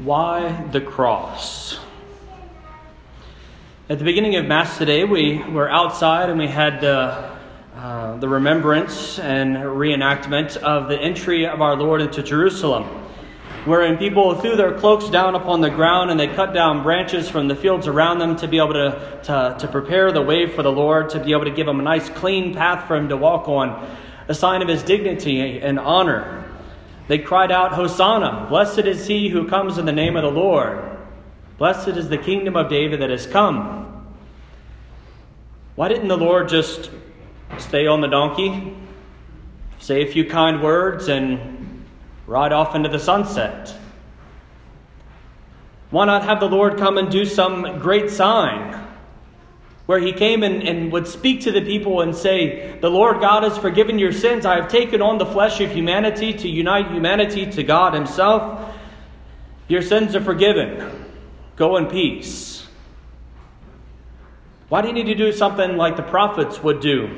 Why the cross? At the beginning of Mass today, we were outside and we had the remembrance and reenactment of the entry of our Lord into Jerusalem, wherein people threw their cloaks down upon the ground and they cut down branches from the fields around them to be able to prepare the way for the Lord, to be able to give him a nice clean path for him to walk on, a sign of his dignity and honor. They cried out, "Hosanna, blessed is he who comes in the name of the Lord. Blessed is the kingdom of David that has come." Why didn't the Lord just stay on the donkey, say a few kind words, and ride off into the sunset? Why not have the Lord come and do some great sign where he came and would speak to the people and say, "The Lord God has forgiven your sins. I have taken on the flesh of humanity to unite humanity to God himself. Your sins are forgiven. Go in peace." Why do you need to do something like the prophets would do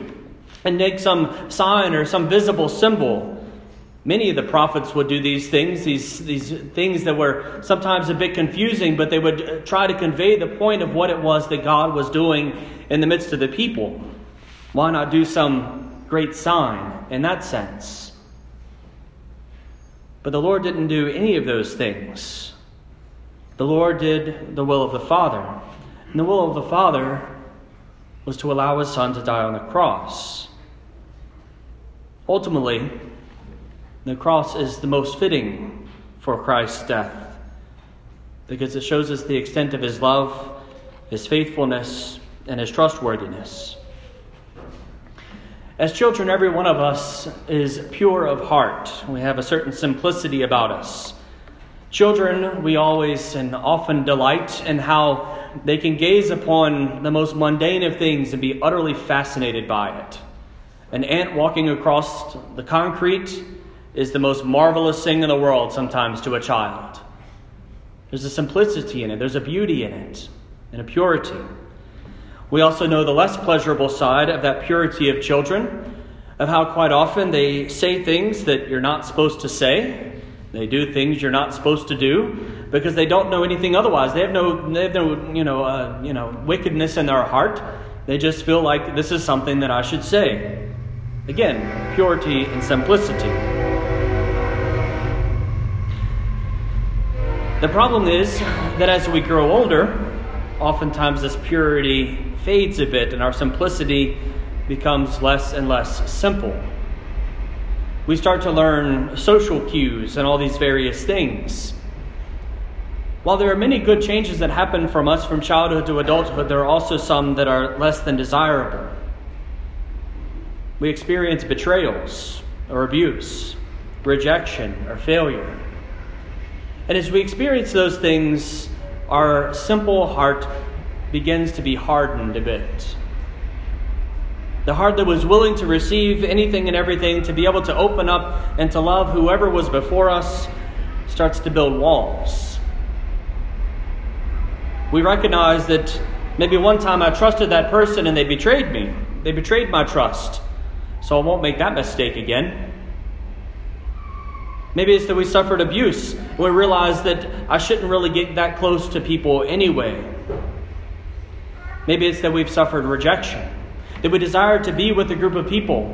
and make some sign or some visible symbol? Many of the prophets would do these things, these things that were sometimes a bit confusing, but they would try to convey the point of what it was that God was doing in the midst of the people. Why not do some great sign in that sense? But the Lord didn't do any of those things. The Lord did the will of the Father. And the will of the Father was to allow his Son to die on the cross. Ultimately, the cross is the most fitting for Christ's death because it shows us the extent of his love, his faithfulness, and his trustworthiness. As children, every one of us is pure of heart. We have a certain simplicity about us. Children, we always and often delight in how they can gaze upon the most mundane of things and be utterly fascinated by it. An ant walking across the concrete is the most marvelous thing in the world sometimes to a child. There's a simplicity in it. There's a beauty in it and a purity. We also know the less pleasurable side of that purity of children, of how quite often they say things that you're not supposed to say. They do things you're not supposed to do, because they don't know anything otherwise. They have no, wickedness in their heart. They just feel like this is something that I should say. Again, purity and simplicity. The problem is that as we grow older, oftentimes this purity fades a bit and our simplicity becomes less and less simple. We start to learn social cues and all these various things. While there are many good changes that happen from us from childhood to adulthood, there are also some that are less than desirable. We experience betrayals or abuse, rejection or failure. And as we experience those things, our simple heart begins to be hardened a bit. The heart that was willing to receive anything and everything, to be able to open up and to love whoever was before us, starts to build walls. We recognize that maybe one time I trusted that person and they betrayed me. They betrayed my trust. So I won't make that mistake again. Maybe it's that we suffered abuse and we realize that I shouldn't really get that close to people anyway. Maybe it's that we've suffered rejection, that we desire to be with a group of people,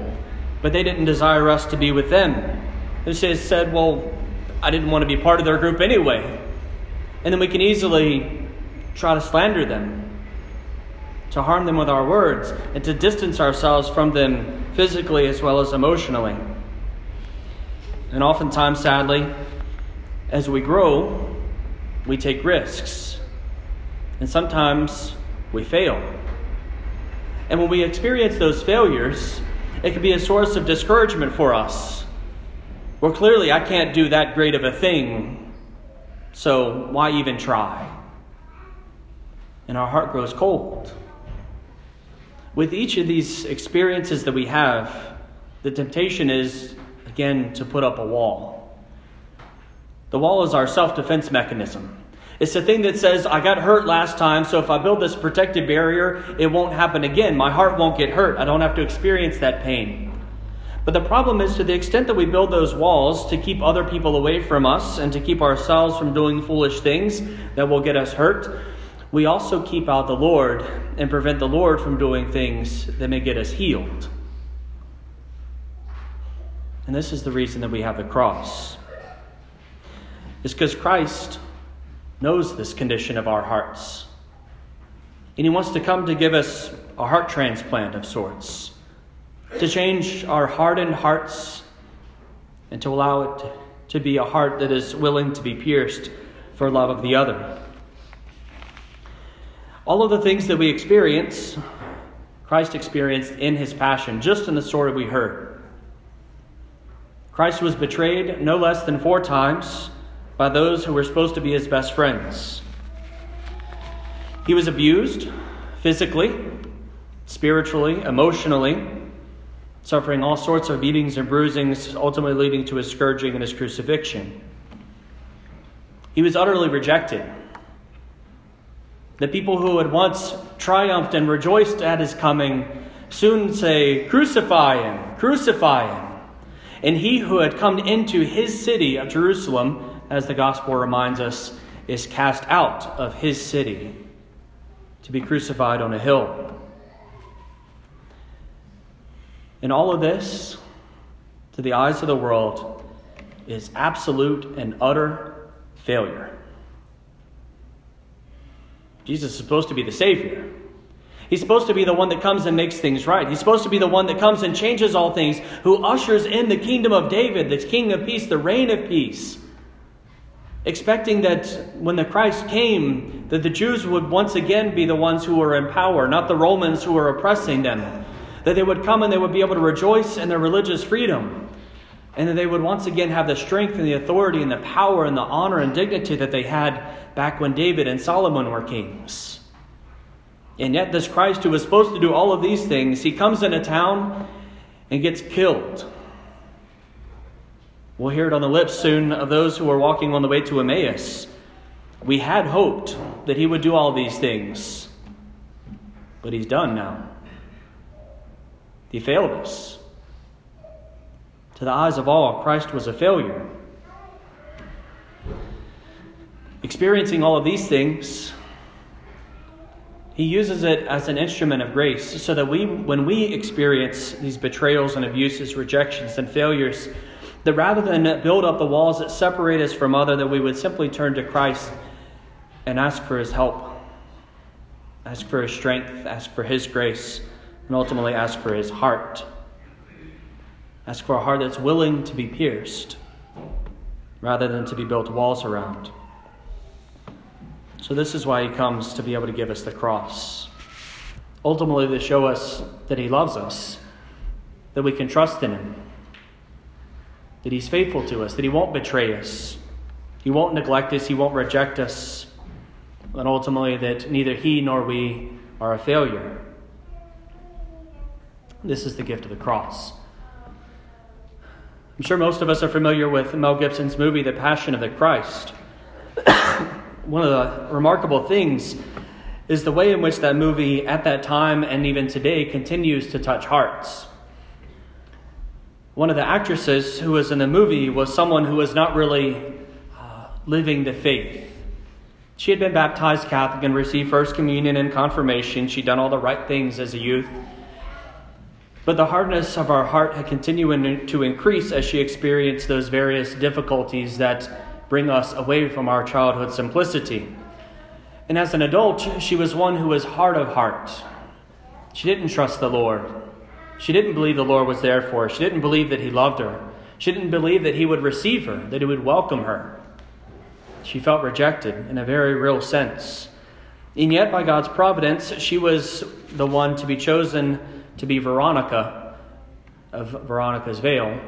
but they didn't desire us to be with them. They said, well, I didn't want to be part of their group anyway. And then we can easily try to slander them, to harm them with our words, and to distance ourselves from them physically as well as emotionally. And oftentimes, sadly, as we grow, we take risks. And sometimes we fail. And when we experience those failures, it can be a source of discouragement for us. Well, clearly I can't do that great of a thing, so why even try? And our heart grows cold. With each of these experiences that we have, the temptation is, again, to put up a wall. The wall is our self-defense mechanism. It's the thing that says, I got hurt last time, so if I build this protective barrier, it won't happen again. My heart won't get hurt. I don't have to experience that pain. But the problem is, to the extent that we build those walls to keep other people away from us and to keep ourselves from doing foolish things that will get us hurt, we also keep out the Lord and prevent the Lord from doing things that may get us healed. And this is the reason that we have the cross. It's because Christ knows this condition of our hearts. And he wants to come to give us a heart transplant of sorts, to change our hardened hearts and to allow it to be a heart that is willing to be pierced for love of the other. All of the things that we experience, Christ experienced in his passion, just in the story we heard. Christ was betrayed no less than 4 times by those who were supposed to be his best friends. He was abused physically, spiritually, emotionally, suffering all sorts of beatings and bruisings, ultimately leading to his scourging and his crucifixion. He was utterly rejected. The people who had once triumphed and rejoiced at his coming soon say, "Crucify him, crucify him." And he who had come into his city of Jerusalem, as the gospel reminds us, is cast out of his city to be crucified on a hill. And all of this, to the eyes of the world, is absolute and utter failure. Jesus is supposed to be the Savior. He's supposed to be the one that comes and makes things right. He's supposed to be the one that comes and changes all things, who ushers in the kingdom of David, the King of Peace, the reign of peace. Expecting that when the Christ came, that the Jews would once again be the ones who were in power, not the Romans who were oppressing them. That they would come and they would be able to rejoice in their religious freedom. And that they would once again have the strength and the authority and the power and the honor and dignity that they had back when David and Solomon were kings. And yet this Christ who was supposed to do all of these things, he comes into town and gets killed. We'll hear it on the lips soon of those who are walking on the way to Emmaus. We had hoped that he would do all these things, but he's done now. He failed us. To the eyes of all, Christ was a failure. Experiencing all of these things, he uses it as an instrument of grace so that when we experience these betrayals and abuses, rejections and failures, that rather than build up the walls that separate us from other, that we would simply turn to Christ and ask for his help, ask for his strength, ask for his grace, and ultimately ask for his heart. Ask for a heart that's willing to be pierced rather than to be built walls around. So this is why he comes, to be able to give us the cross. Ultimately to show us that he loves us, that we can trust in him, that he's faithful to us, that he won't betray us, he won't neglect us, he won't reject us, and ultimately that neither he nor we are a failure. This is the gift of the cross. I'm sure most of us are familiar with Mel Gibson's movie, The Passion of the Christ. One of the remarkable things is the way in which that movie at that time and even today continues to touch hearts. One of the actresses who was in the movie was someone who was not really living the faith. She had been baptized Catholic and received First Communion and Confirmation. She'd done all the right things as a youth. But the hardness of our heart had continued to increase as she experienced those various difficulties that bring us away from our childhood simplicity. And as an adult, she was one who was hard of heart. She didn't trust the Lord. She didn't believe the Lord was there for her. She didn't believe that he loved her. She didn't believe that he would receive her, that he would welcome her. She felt rejected in a very real sense. And yet, by God's providence, she was the one to be chosen to be Veronica of Veronica's veil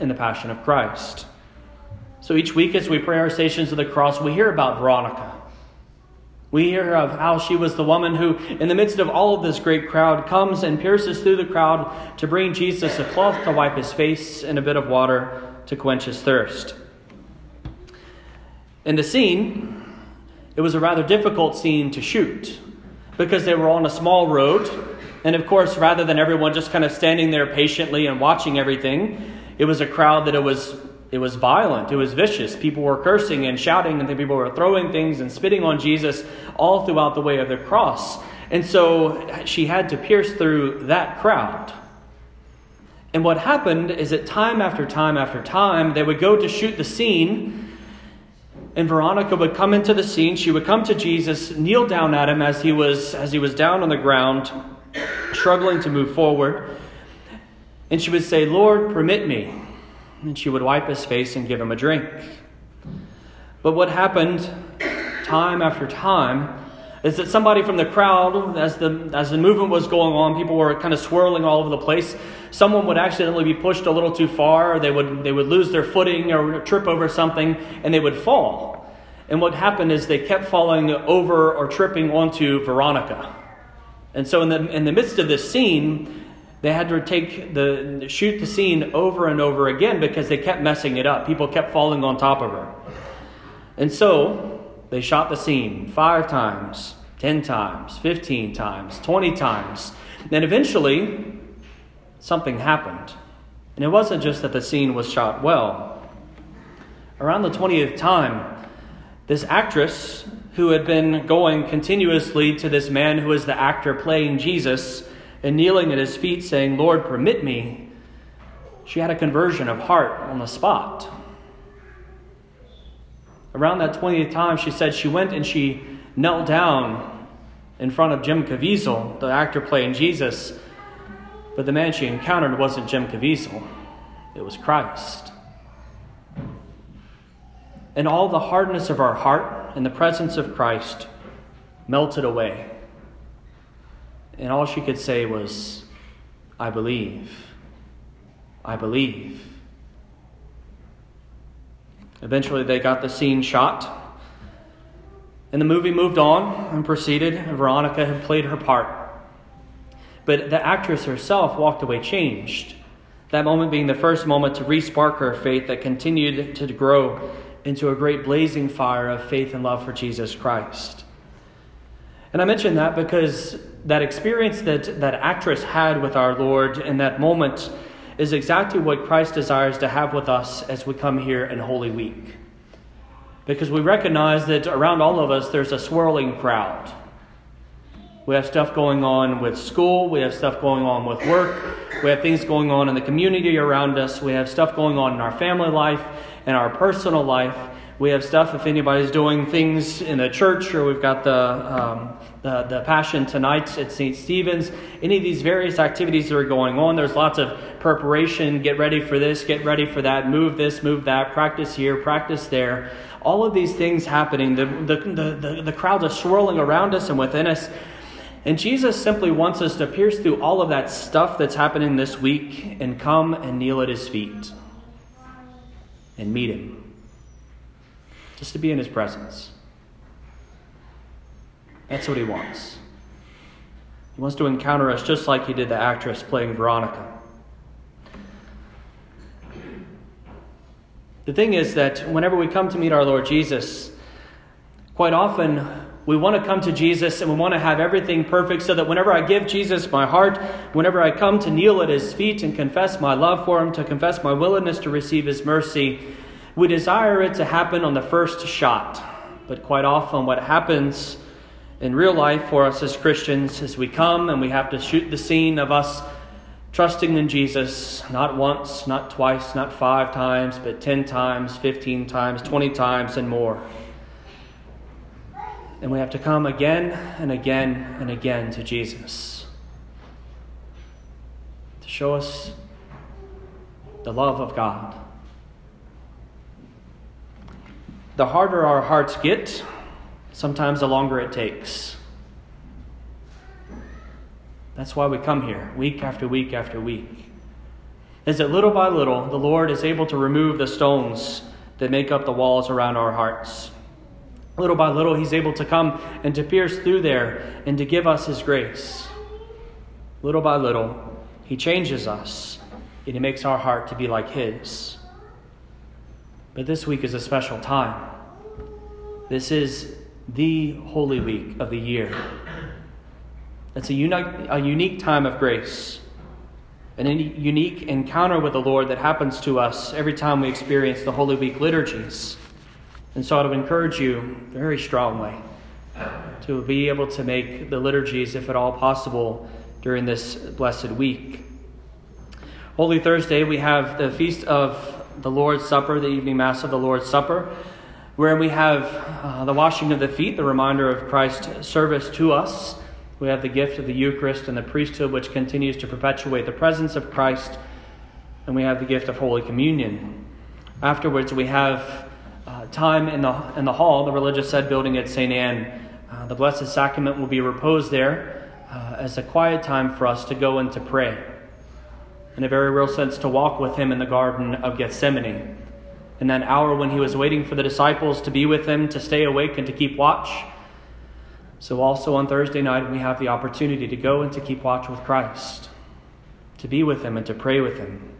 in the Passion of Christ. So each week as we pray our Stations of the Cross, we hear about Veronica. We hear of how she was the woman who, in the midst of all of this great crowd, comes and pierces through the crowd to bring Jesus a cloth to wipe his face and a bit of water to quench his thirst. In the scene, it was a rather difficult scene to shoot because they were on a small road And of course, rather than everyone just kind of standing there patiently and watching everything, it was a crowd that it was violent, it was vicious. People were cursing and shouting, and people were throwing things and spitting on Jesus all throughout the way of the cross. And so she had to pierce through that crowd. And what happened is that time after time after time, they would go to shoot the scene, and Veronica would come into the scene. She would come to Jesus, kneel down at him as he was down on the ground, struggling to move forward. And she would say, "Lord, permit me." And she would wipe his face and give him a drink. But what happened time after time is that somebody from the crowd, as the movement was going on, people were kind of swirling all over the place. Someone would accidentally be pushed a little too far, or they would lose their footing or trip over something, and they would fall. And what happened is they kept falling over or tripping onto Veronica. And so in the midst of this scene, they had to shoot the scene over and over again because they kept messing it up. People kept falling on top of her. And so they shot the scene 5 times, 10 times, 15 times, 20 times. And eventually something happened. And it wasn't just that the scene was shot well. Around the 20th time, this actress who had been going continuously to this man who was the actor playing Jesus and kneeling at his feet saying, "Lord, permit me," she had a conversion of heart on the spot. Around that 20th time, she said she went and she knelt down in front of Jim Caviezel, the actor playing Jesus. But the man she encountered wasn't Jim Caviezel. It was Christ. And all the hardness of our heart in the presence of Christ melted away. And all she could say was, "I believe. I believe." Eventually they got the scene shot. And the movie moved on and proceeded. Veronica had played her part. But the actress herself walked away changed. That moment being the first moment to re-spark her faith that continued to grow into a great blazing fire of faith and love for Jesus Christ. And I mention that because that experience that actress had with our Lord in that moment is exactly what Christ desires to have with us as we come here in Holy Week. Because we recognize that around all of us, there's a swirling crowd. We have stuff going on with school. We have stuff going on with work. We have things going on in the community around us. We have stuff going on in our family life and our personal life. We have stuff if anybody's doing things in the church, or we've got the Passion tonight at St. Stephen's. Any of these various activities that are going on, there's lots of preparation. Get ready for this, get ready for that, move this, move that, practice here, practice there. All of these things happening, the crowds are swirling around us and within us. And Jesus simply wants us to pierce through all of that stuff that's happening this week and come and kneel at his feet and meet him. Just to be in his presence. That's what he wants. He wants to encounter us just like he did the actress playing Veronica. The thing is that whenever we come to meet our Lord Jesus, quite often we want to come to Jesus and we want to have everything perfect so that whenever I give Jesus my heart, whenever I come to kneel at his feet and confess my love for him, to confess my willingness to receive his mercy, we desire it to happen on the first shot. But quite often what happens in real life for us as Christians is we come and we have to shoot the scene of us trusting in Jesus, not once, not twice, not 5 times, but 10 times, 15 times, 20 times and more. And we have to come again and again and again to Jesus to show us the love of God. The harder our hearts get, sometimes the longer it takes. That's why we come here, week after week after week. Is that little by little, the Lord is able to remove the stones that make up the walls around our hearts. Little by little, he's able to come and to pierce through there and to give us his grace. Little by little, he changes us and he makes our heart to be like his. But this week is a special time. This is the Holy Week of the year. It's a unique time of grace, an unique encounter with the Lord that happens to us every time we experience the Holy Week liturgies. And so I would encourage you very strongly to be able to make the liturgies, if at all possible, during this blessed week. Holy Thursday, we have the Feast of the Lord's Supper, the evening Mass of the Lord's Supper, where we have the washing of the feet, the reminder of Christ's service to us. We have the gift of the Eucharist and the priesthood, which continues to perpetuate the presence of Christ. And we have the gift of Holy Communion. Afterwards, we have time in the hall, the religious ed building at St. Anne. The Blessed Sacrament will be reposed there as a quiet time for us to go and to pray. In a very real sense, to walk with him in the Garden of Gethsemane. In that hour when he was waiting for the disciples to be with him, to stay awake and to keep watch. So also on Thursday night, we have the opportunity to go and to keep watch with Christ, to be with him and to pray with him.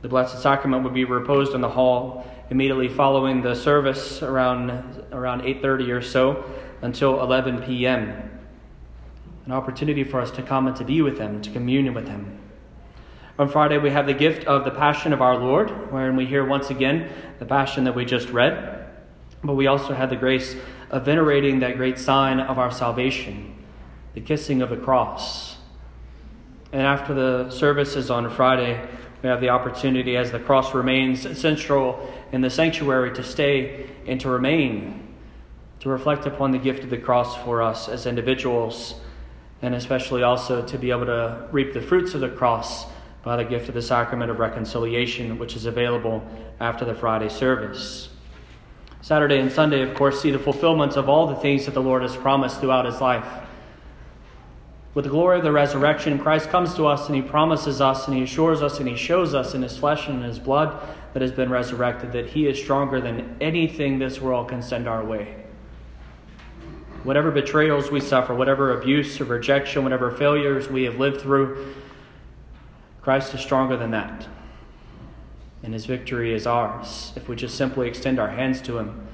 The Blessed Sacrament would be reposed in the hall immediately following the service around 8:30 or so until 11 p.m. An opportunity for us to come and to be with him, to commune with him. On Friday, we have the gift of the Passion of our Lord, wherein we hear once again the Passion that we just read. But we also have the grace of venerating that great sign of our salvation, the kissing of the cross. And after the services on Friday, we have the opportunity, as the cross remains central in the sanctuary, to stay and to remain, to reflect upon the gift of the cross for us as individuals, and especially also to be able to reap the fruits of the cross by the gift of the Sacrament of Reconciliation, which is available after the Friday service. Saturday and Sunday, of course, see the fulfillment of all the things that the Lord has promised throughout his life. With the glory of the resurrection, Christ comes to us and he promises us and he assures us and he shows us in his flesh and in his blood that has been resurrected that he is stronger than anything this world can send our way. Whatever betrayals we suffer, whatever abuse or rejection, whatever failures we have lived through, Christ is stronger than that, and his victory is ours if we just simply extend our hands to him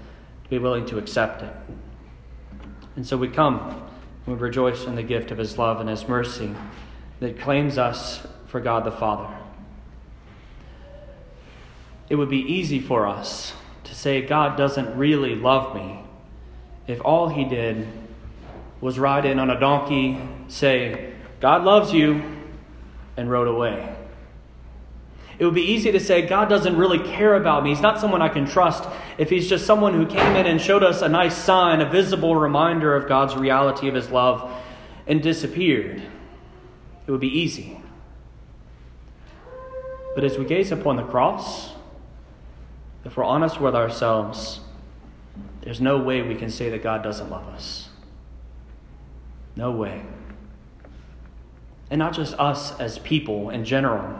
to be willing to accept it. And so we come and we rejoice in the gift of his love and his mercy that claims us for God the Father. It would be easy for us to say God doesn't really love me if all he did was ride in on a donkey, say, God loves you, and rode away. It would be easy to say, God doesn't really care about me. He's not someone I can trust if he's just someone who came in and showed us a nice sign, a visible reminder of God's reality of his love, and disappeared. It would be easy. But as we gaze upon the cross, if we're honest with ourselves, there's no way we can say that God doesn't love us. No way. And not just us as people in general,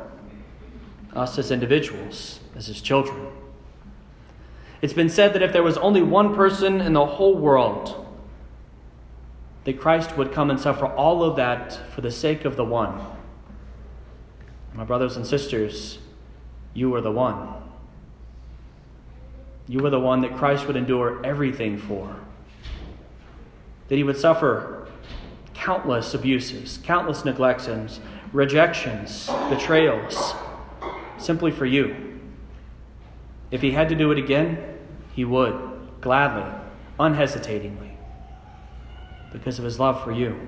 us as individuals, as his children. It's been said that if there was only one person in the whole world, that Christ would come and suffer all of that for the sake of the one. My brothers and sisters, you are the one. You are the one that Christ would endure everything for. That he would suffer countless abuses, countless neglections, rejections, betrayals, simply for you. If he had to do it again, he would, gladly, unhesitatingly, because of his love for you.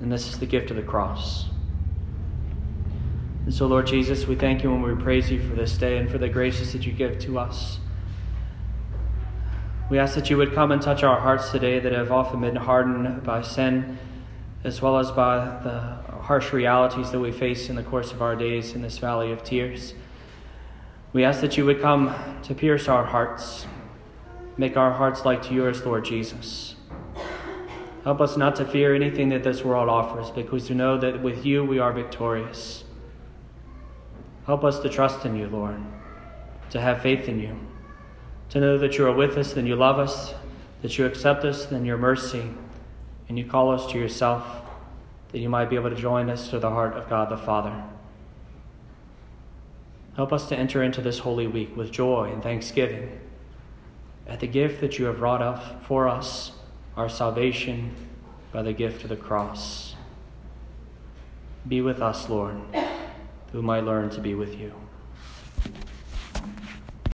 And this is the gift of the cross. And so, Lord Jesus, we thank you and we praise you for this day and for the graces that you give to us. We ask that you would come and touch our hearts today that have often been hardened by sin, as well as by the harsh realities that we face in the course of our days in this valley of tears. We ask that you would come to pierce our hearts, make our hearts like to yours, Lord Jesus. Help us not to fear anything that this world offers, because we know that with you we are victorious. Help us to trust in you, Lord, to have faith in you, to know that you are with us and you love us, that you accept us and your mercy, and you call us to yourself, that you might be able to join us to the heart of God the Father. Help us to enter into this Holy Week with joy and thanksgiving at the gift that you have wrought up for us, our salvation, by the gift of the cross. Be with us, Lord, that we might learn to be with you.